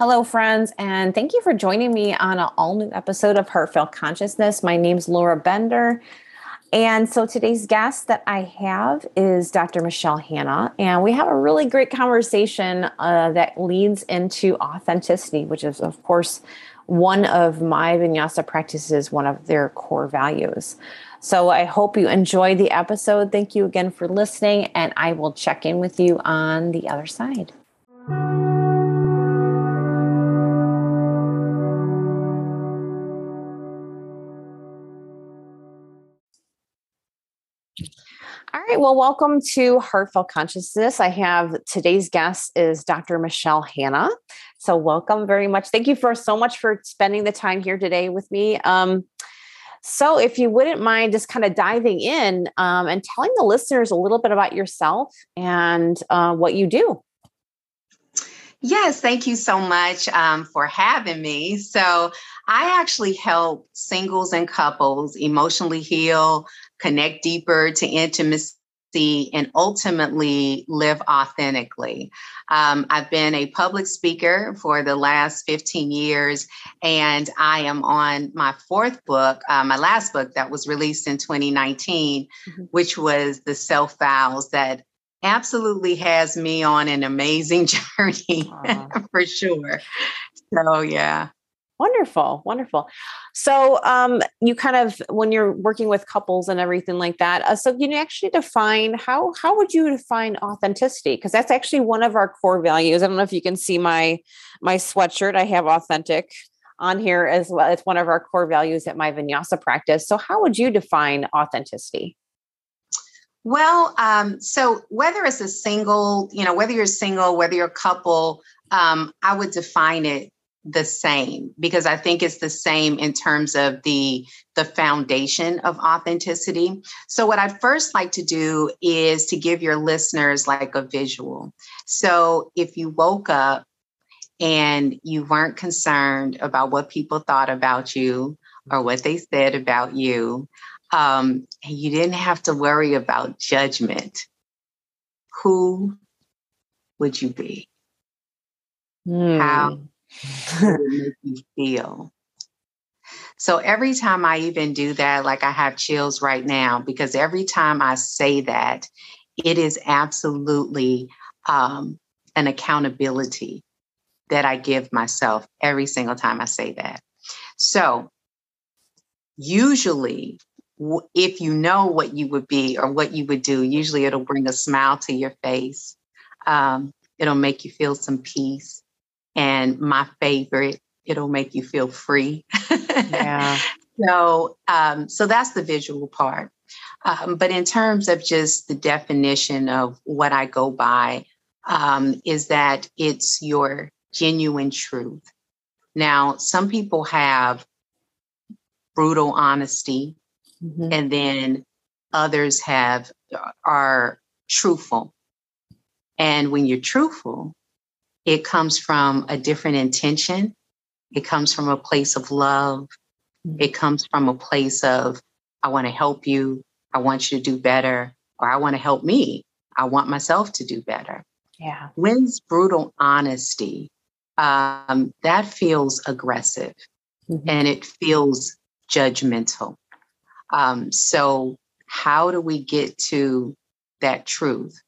Hello, friends, and thank you for joining me on an all-new episode of Heartfelt Consciousness. My name's Laura Bender, and so today's guest that I have is Dr. Michelle Hanna, and we have a really great conversation that leads into authenticity, which is, of course, one of my vinyasa practices, one of their core values. So I hope you enjoy the episode. Thank you again for listening, and I will check in with you on the other side. All right, well, welcome to Heartfelt Consciousness. I have today's guest is Dr. Michelle Hanna. So welcome very much. Thank you so much for spending the time here today with me. So if you wouldn't mind just kind of diving in and telling the listeners a little bit about yourself and what you do. Yes, thank you so much for having me. So I actually help singles and couples emotionally heal, connect deeper to intimacy, and ultimately live authentically. I've been a public speaker for the last 15 years, and I am on my fourth book, my last book that was released in 2019, which was The Self Vows, that absolutely has me on an amazing journey for sure. So, yeah. Wonderful. Wonderful. So you kind of, when you're working with couples and everything like that, so can you actually define how would you define authenticity? Because that's actually one of our core values. I don't know if you can see my sweatshirt. I have authentic on here as well. It's one of our core values at my vinyasa practice. So how would you define authenticity? Well, so whether it's a single, whether you're single, whether you're a couple, I would define it the same, because I think it's the same in terms of the foundation of authenticity. So what I'd first like to do is to give your listeners like a visual. So if you woke up and you weren't concerned about what people thought about you or what they said about you, and you didn't have to worry about judgment, who would you be? How would it make you feel? So every time I even do that, like I have chills right now, because every time I say that, it is absolutely an accountability that I give myself every single time I say that. So usually, if you know what you would be or what you would do, usually it'll bring a smile to your face. It'll make you feel some peace. And my favorite, it'll make you feel free. Yeah. So that's the visual part. But in terms of just the definition of what I go by, is that it's your genuine truth. Now, some people have brutal honesty. Mm-hmm. And then others are truthful. And when you're truthful, it comes from a different intention. It comes from a place of love. Mm-hmm. It comes from a place of, I want to help you. I want you to do better. Or I want to help me. I want myself to do better. Yeah. When's brutal honesty? That feels aggressive. Mm-hmm. And it feels judgmental. So how do we get to that truth?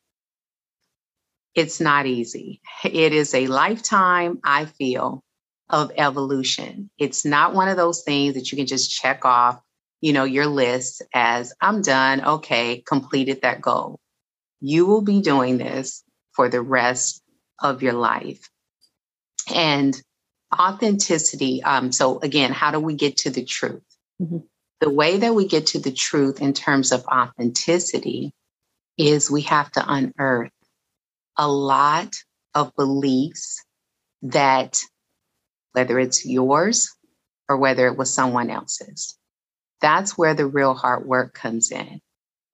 It's not easy. It is a lifetime, I feel, of evolution. It's not one of those things that you can just check off, your list as I'm done. Okay, completed that goal. You will be doing this for the rest of your life. And authenticity. So again, how do we get to the truth? Mm-hmm. The way that we get to the truth in terms of authenticity is we have to unearth a lot of beliefs that, whether it's yours or whether it was someone else's, that's where the real hard work comes in.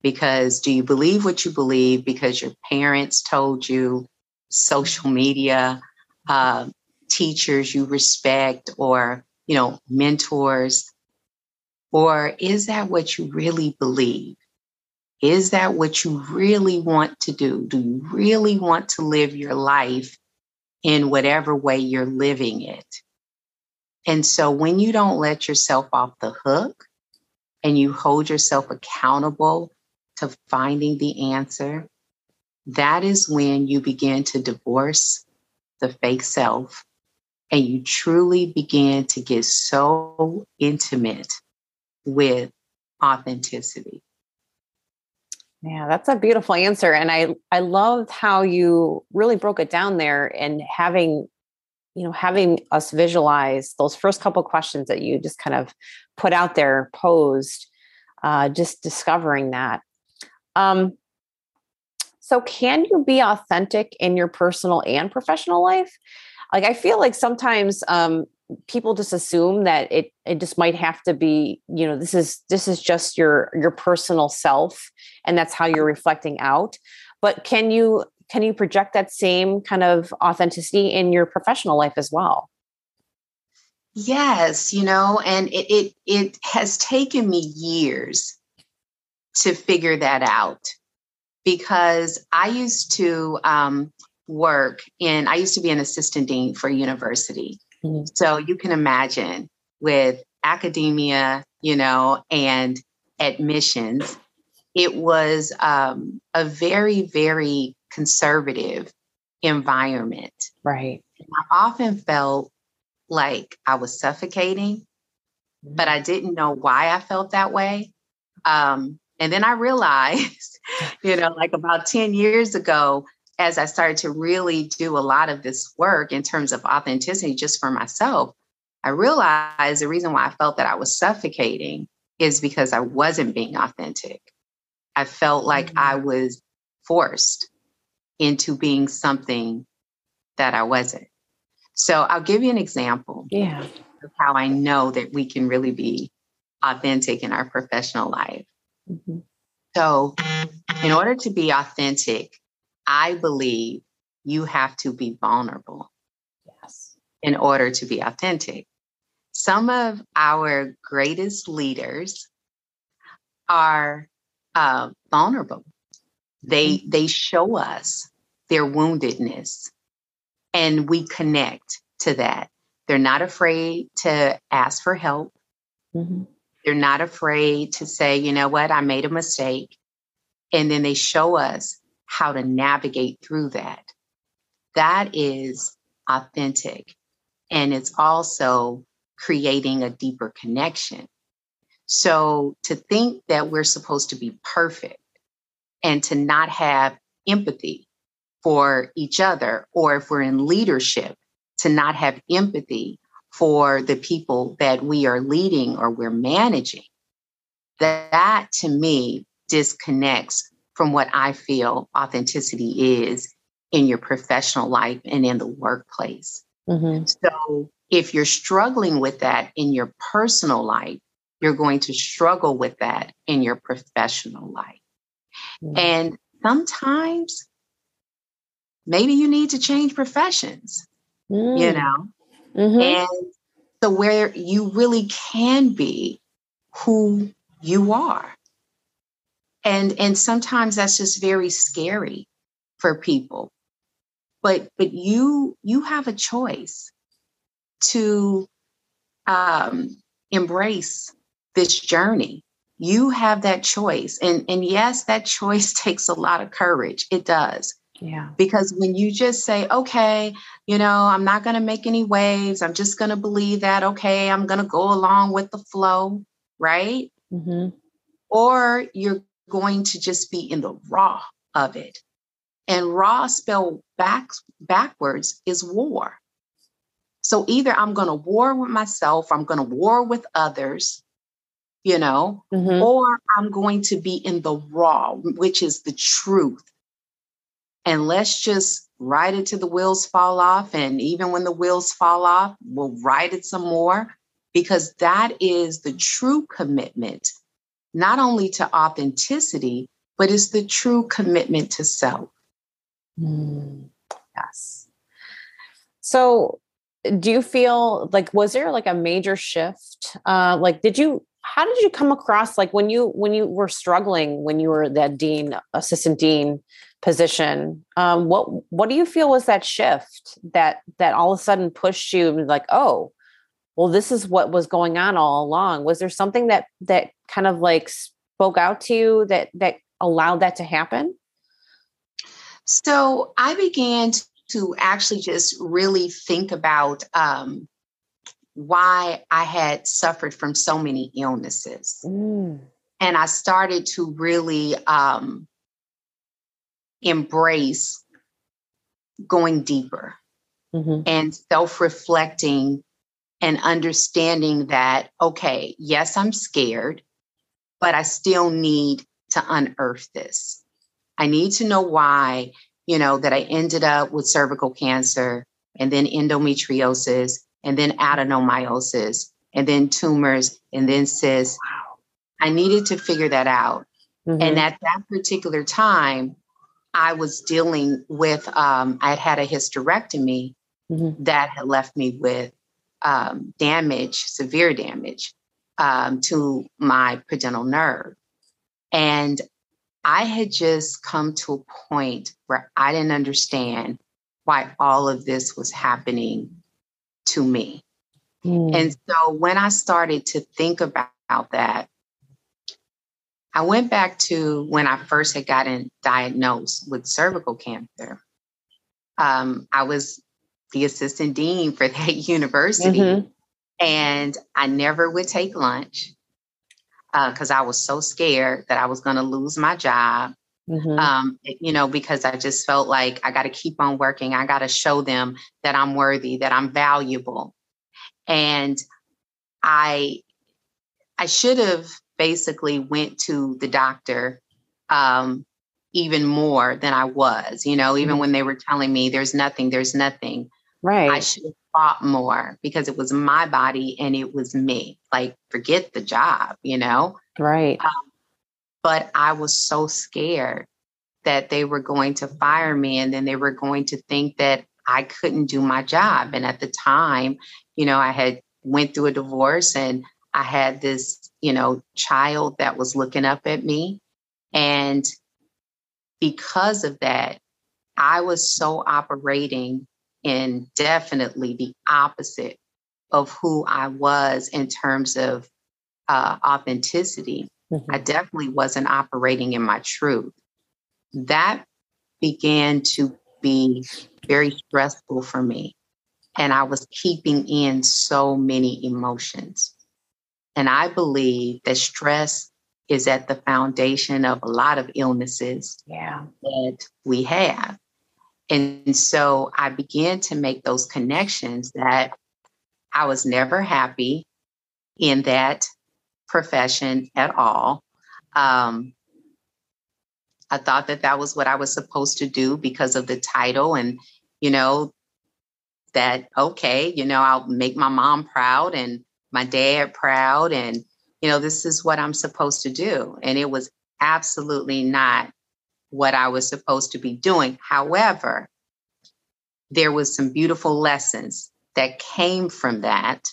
Because do you believe what you believe because your parents told you, social media, teachers you respect, or, mentors? Or is that what you really believe? Is that what you really want to do? Do you really want to live your life in whatever way you're living it. And so when you don't let yourself off the hook and you hold yourself accountable to finding the answer, that is when you begin to divorce the fake self and you truly begin to get so intimate with authenticity. Yeah, that's a beautiful answer. And I loved how you really broke it down there and having us visualize those first couple of questions that you just kind of put out there, posed, just discovering that. So can you be authentic in your personal and professional life? Like, I feel like sometimes people just assume that it just might have to be, this is just your personal self and that's how you're reflecting out. But can you project that same kind of authenticity in your professional life as well? Yes, and it has taken me years to figure that out, because I used to be an assistant dean for a university. Mm-hmm. So you can imagine with academia, and admissions, it was a very, very conservative environment. Right. And I often felt like I was suffocating, but I didn't know why I felt that way. And then I realized, like about 10 years ago, as I started to really do a lot of this work in terms of authenticity just for myself, I realized the reason why I felt that I was suffocating is because I wasn't being authentic. I felt like I was forced into being something that I wasn't. So I'll give you an example of how I know that we can really be authentic in our professional life. Mm-hmm. So in order to be authentic, I believe you have to be vulnerable. Yes. In order to be authentic. Some of our greatest leaders are vulnerable. They show us their woundedness and we connect to that. They're not afraid to ask for help. Mm-hmm. They're not afraid to say, you know what, I made a mistake. And then they show us how to navigate through that. That is authentic. And it's also creating a deeper connection. So to think that we're supposed to be perfect and to not have empathy for each other, or if we're in leadership, to not have empathy for the people that we are leading or we're managing, that to me disconnects from what I feel authenticity is in your professional life and in the workplace. Mm-hmm. So if you're struggling with that in your personal life, you're going to struggle with that in your professional life. Mm-hmm. And sometimes maybe you need to change professions, mm-hmm. Mm-hmm. And so where you really can be who you are. And sometimes that's just very scary for people. But you have a choice to embrace this journey. You have that choice. And yes, that choice takes a lot of courage. It does. Yeah. Because when you just say, okay, I'm not going to make any waves. I'm just going to believe that. Okay. I'm going to go along with the flow. Right. Mm-hmm. Or you're going to just be in the raw of it. And raw spelled backwards is war. So either I'm going to war with myself, I'm going to war with others, mm-hmm. or I'm going to be in the raw, which is the truth. And let's just ride it till the wheels fall off. And even when the wheels fall off, we'll ride it some more, because that is the true commitment, not only to authenticity, but it's the true commitment to self. Mm. Yes. So do you feel like, was there like a major shift? How did you come across, like when you were struggling, when you were that assistant dean position. What do you feel was that shift that all of a sudden pushed you like, oh, well, this is what was going on all along. Was there something that kind of like spoke out to you that allowed that to happen? So I began to actually just really think about why I had suffered from so many illnesses. Mm. And I started to really embrace going deeper mm-hmm. and self-reflecting and understanding that, okay, yes, I'm scared, but I still need to unearth this. I need to know why, that I ended up with cervical cancer and then endometriosis and then adenomyosis and then tumors and then cysts. I needed to figure that out. Mm-hmm. And at that particular time, I was dealing with, I had a hysterectomy mm-hmm. that had left me with severe damage to my pudendal nerve. And I had just come to a point where I didn't understand why all of this was happening to me. Mm. And so when I started to think about that, I went back to when I first had gotten diagnosed with cervical cancer. I was the assistant dean for that university, mm-hmm. and I never would take lunch. Because I was so scared that I was going to lose my job, mm-hmm. Because I just felt like I got to keep on working. I got to show them that I'm worthy, that I'm valuable. And I should have basically went to the doctor even more than I was, even mm-hmm. when they were telling me there's nothing. Right. I should have fought more because it was my body and it was me. Like, forget the job, Right. But I was so scared that they were going to fire me and then they were going to think that I couldn't do my job. And at the time, I had went through a divorce and I had this, child that was looking up at me. And because of that, I was so operating and definitely the opposite of who I was in terms of authenticity. Mm-hmm. I definitely wasn't operating in my truth. That began to be very stressful for me. And I was keeping in so many emotions. And I believe that stress is at the foundation of a lot of illnesses that we have. And so I began to make those connections that I was never happy in that profession at all. I thought that was what I was supposed to do because of the title and, I'll make my mom proud and my dad proud. And, this is what I'm supposed to do. And it was absolutely not what I was supposed to be doing. However, there was some beautiful lessons that came from that.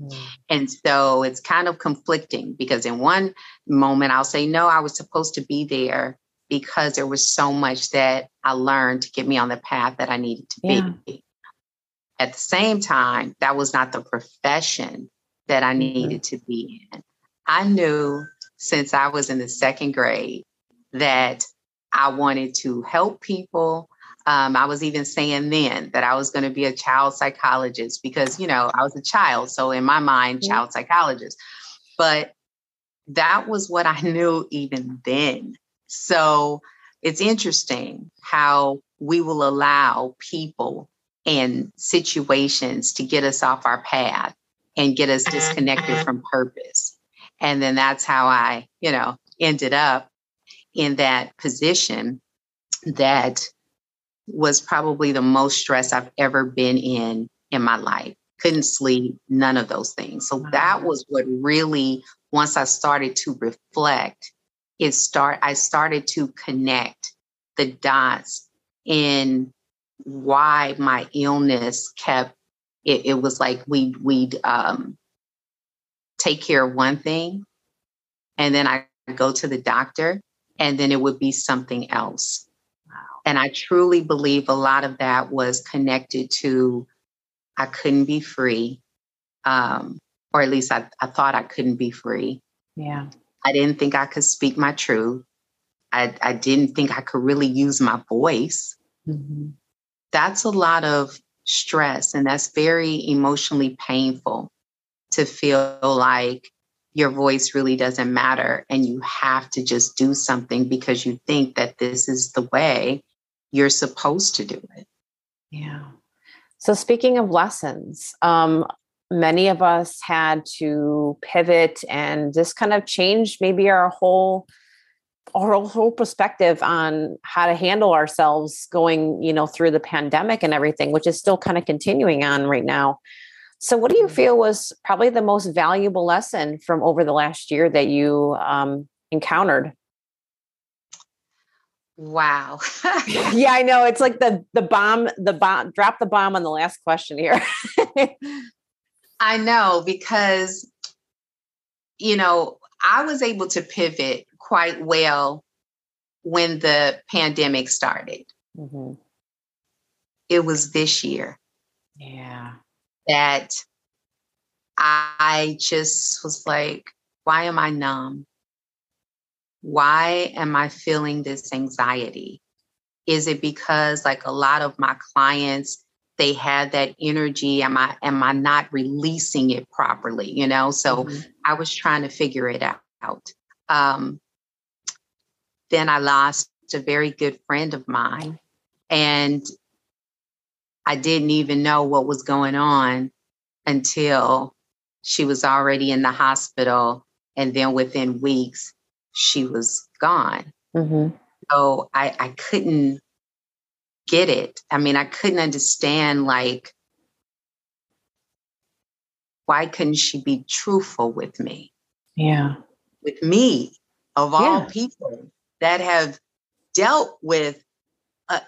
Mm. And so it's kind of conflicting because in one moment I'll say, no, I was supposed to be there because there was so much that I learned to get me on the path that I needed to be. At the same time, that was not the profession that I needed to be in. I knew since I was in the second grade that I wanted to help people. I was even saying then that I was going to be a child psychologist because, I was a child. So in my mind, child psychologist. But that was what I knew even then. So it's interesting how we will allow people and situations to get us off our path and get us disconnected from purpose. And then that's how I, ended up in that position that was probably the most stress I've ever been in my life. Couldn't sleep, none of those things. So that was what really, once I started to reflect, I started to connect the dots in why my illness kept, it was like we'd take care of one thing and then I go to the doctor and then it would be something else. Wow. And I truly believe a lot of that was connected to I couldn't be free, or at least I thought I couldn't be free. Yeah, I didn't think I could speak my truth. I didn't think I could really use my voice. Mm-hmm. That's a lot of stress, and that's very emotionally painful to feel like your voice really doesn't matter and you have to just do something because you think that this is the way you're supposed to do it. Yeah. So speaking of lessons, many of us had to pivot and just kind of change maybe our whole perspective on how to handle ourselves going, through the pandemic and everything, which is still kind of continuing on right now. So what do you feel was probably the most valuable lesson from over the last year that you encountered? Wow. Yeah, I know. It's like the bomb, drop the bomb on the last question here. I know, because, I was able to pivot quite well when the pandemic started. Mm-hmm. It was this year. Yeah. That I just was like, why am I numb? Why am I feeling this anxiety? Is it because like a lot of my clients, they had that energy? Am I not releasing it properly? So mm-hmm. I was trying to figure it out. Then I lost a very good friend of mine, and I didn't even know what was going on until she was already in the hospital. And then within weeks, she was gone. Mm-hmm. So I couldn't get it. I couldn't understand, like, why couldn't she be truthful with me? Yeah. With me, of all people that have dealt with 20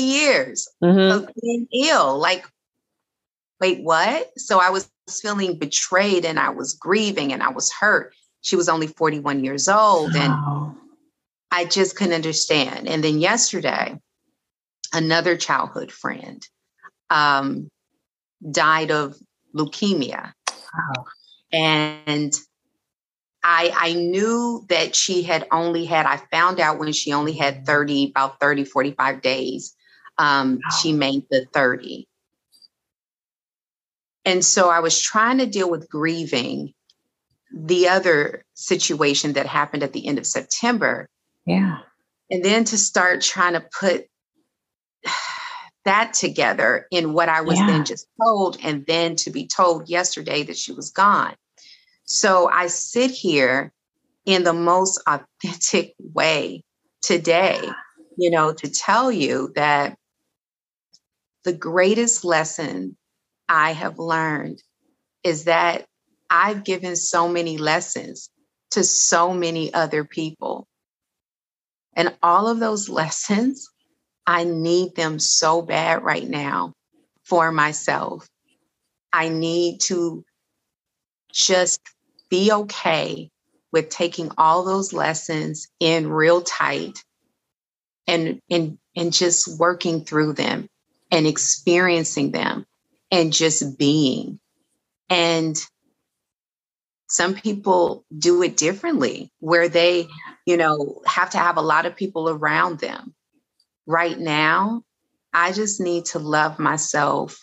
years mm-hmm. of being ill. Like, wait, what? So I was feeling betrayed, and I was grieving, and I was hurt. She was only 41 years old, and I just couldn't understand. And then yesterday, another childhood friend died of leukemia. Wow. And I knew that she had only had, I found out when she only had 45 days, she made the 30. And so I was trying to deal with grieving the other situation that happened at the end of September. Yeah. And then to start trying to put that together in what I was then just told, and then to be told yesterday that she was gone. So I sit here in the most authentic way today, to tell you that the greatest lesson I have learned is that I've given so many lessons to so many other people. And all of those lessons, I need them so bad right now for myself. I need to just be okay with taking all those lessons in real tight and just working through them and experiencing them and just being. And some people do it differently, where they, have to have a lot of people around them. Right now, I just need to love myself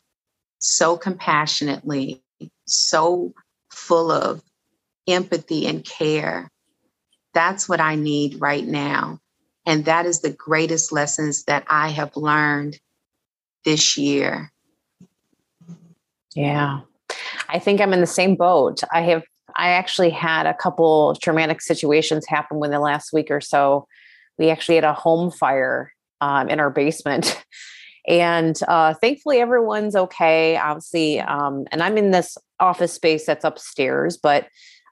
so compassionately, so full of empathy and care. That's what I need right now. And that is the greatest lessons that I have learned this year. Yeah. I think I'm in the same boat. I actually had a couple traumatic situations happen within the last week or so. We actually had a home fire in our basement. And thankfully everyone's okay, obviously. And I'm in this office space that's upstairs, but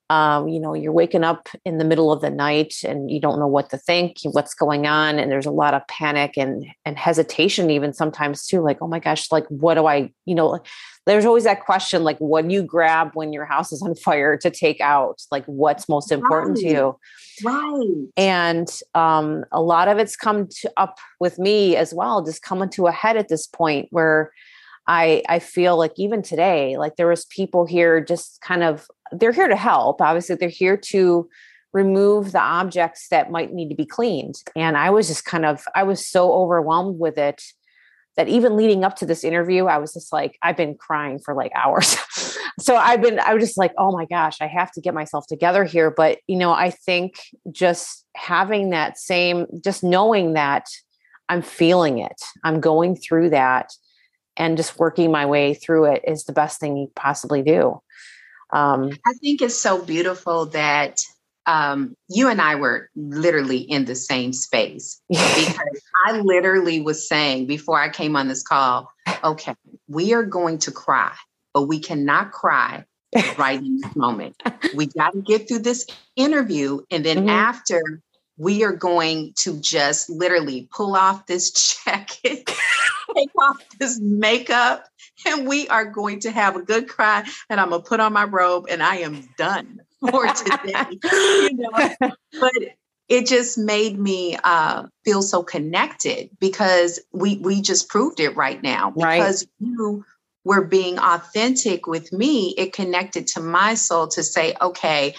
You know, you're waking up in the middle of the night and you don't know what to think, what's going on. And there's a lot of panic and hesitation, even sometimes too, like, oh my gosh, like, what do I, you know, there's always that question, like, what do you grab when your house is on fire to take out? Like, what's most important to you? Right. And a lot of it's up with me as well, just coming to a head at this point where I feel like even today, like there was people here just kind of, they're here to help. Obviously they're here to remove the objects that might need to be cleaned. And I was just kind of, I was so overwhelmed with it that even leading up to this interview, I was just like, I've been crying for like hours. So I was just like, oh my gosh, I have to get myself together here. But, you know, I think just having that same, just knowing that I'm feeling it, I'm going through that, and just working my way through it is the best thing you possibly do. I think it's so beautiful that you and I were literally in the same space, because I literally was saying before I came on this call, okay, we are going to cry, but we cannot cry right in this moment. We got to get through this interview. And then after, we are going to just literally pull off this jacket, take off this makeup, and we are going to have a good cry, and I'm going to put on my robe and I am done for today. You know? But it just made me feel so connected, because we just proved it right now. Because you were being authentic with me, it connected to my soul to say, okay,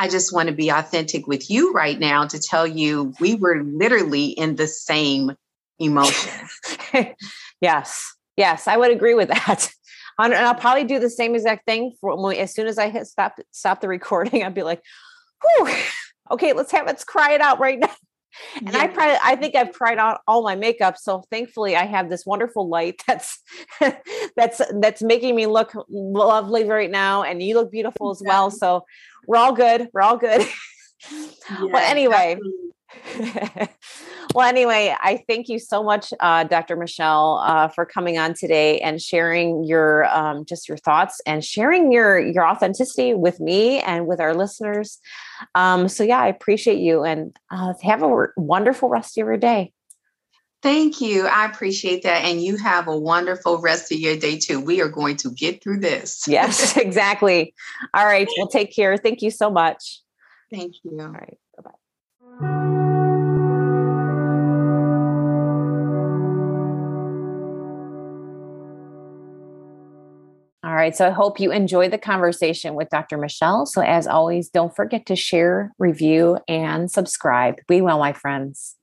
I just want to be authentic with you right now to tell you we were literally in the same emotion. Yes, I would agree with that. And I'll probably do the same exact thing as soon as I hit stop the recording. I'd be like, whew, okay, let's cry it out right now. And yeah. I think I've cried out all my makeup. So thankfully I have this wonderful light that's making me look lovely right now. And you look beautiful as well. So we're all good. We're all good. Yeah, well, anyway, I thank you so much, Dr. Michelle, for coming on today and sharing your, just your thoughts and sharing your authenticity with me and with our listeners. So yeah, I appreciate you, and have a wonderful rest of your day. Thank you. I appreciate that. And you have a wonderful rest of your day too. We are going to get through this. Yes, exactly. All right. Well, take care. Thank you so much. Thank you. All right. Bye-bye. All right. So I hope you enjoyed the conversation with Dr. Michelle. So as always, don't forget to share, review, and subscribe. Be well, my friends.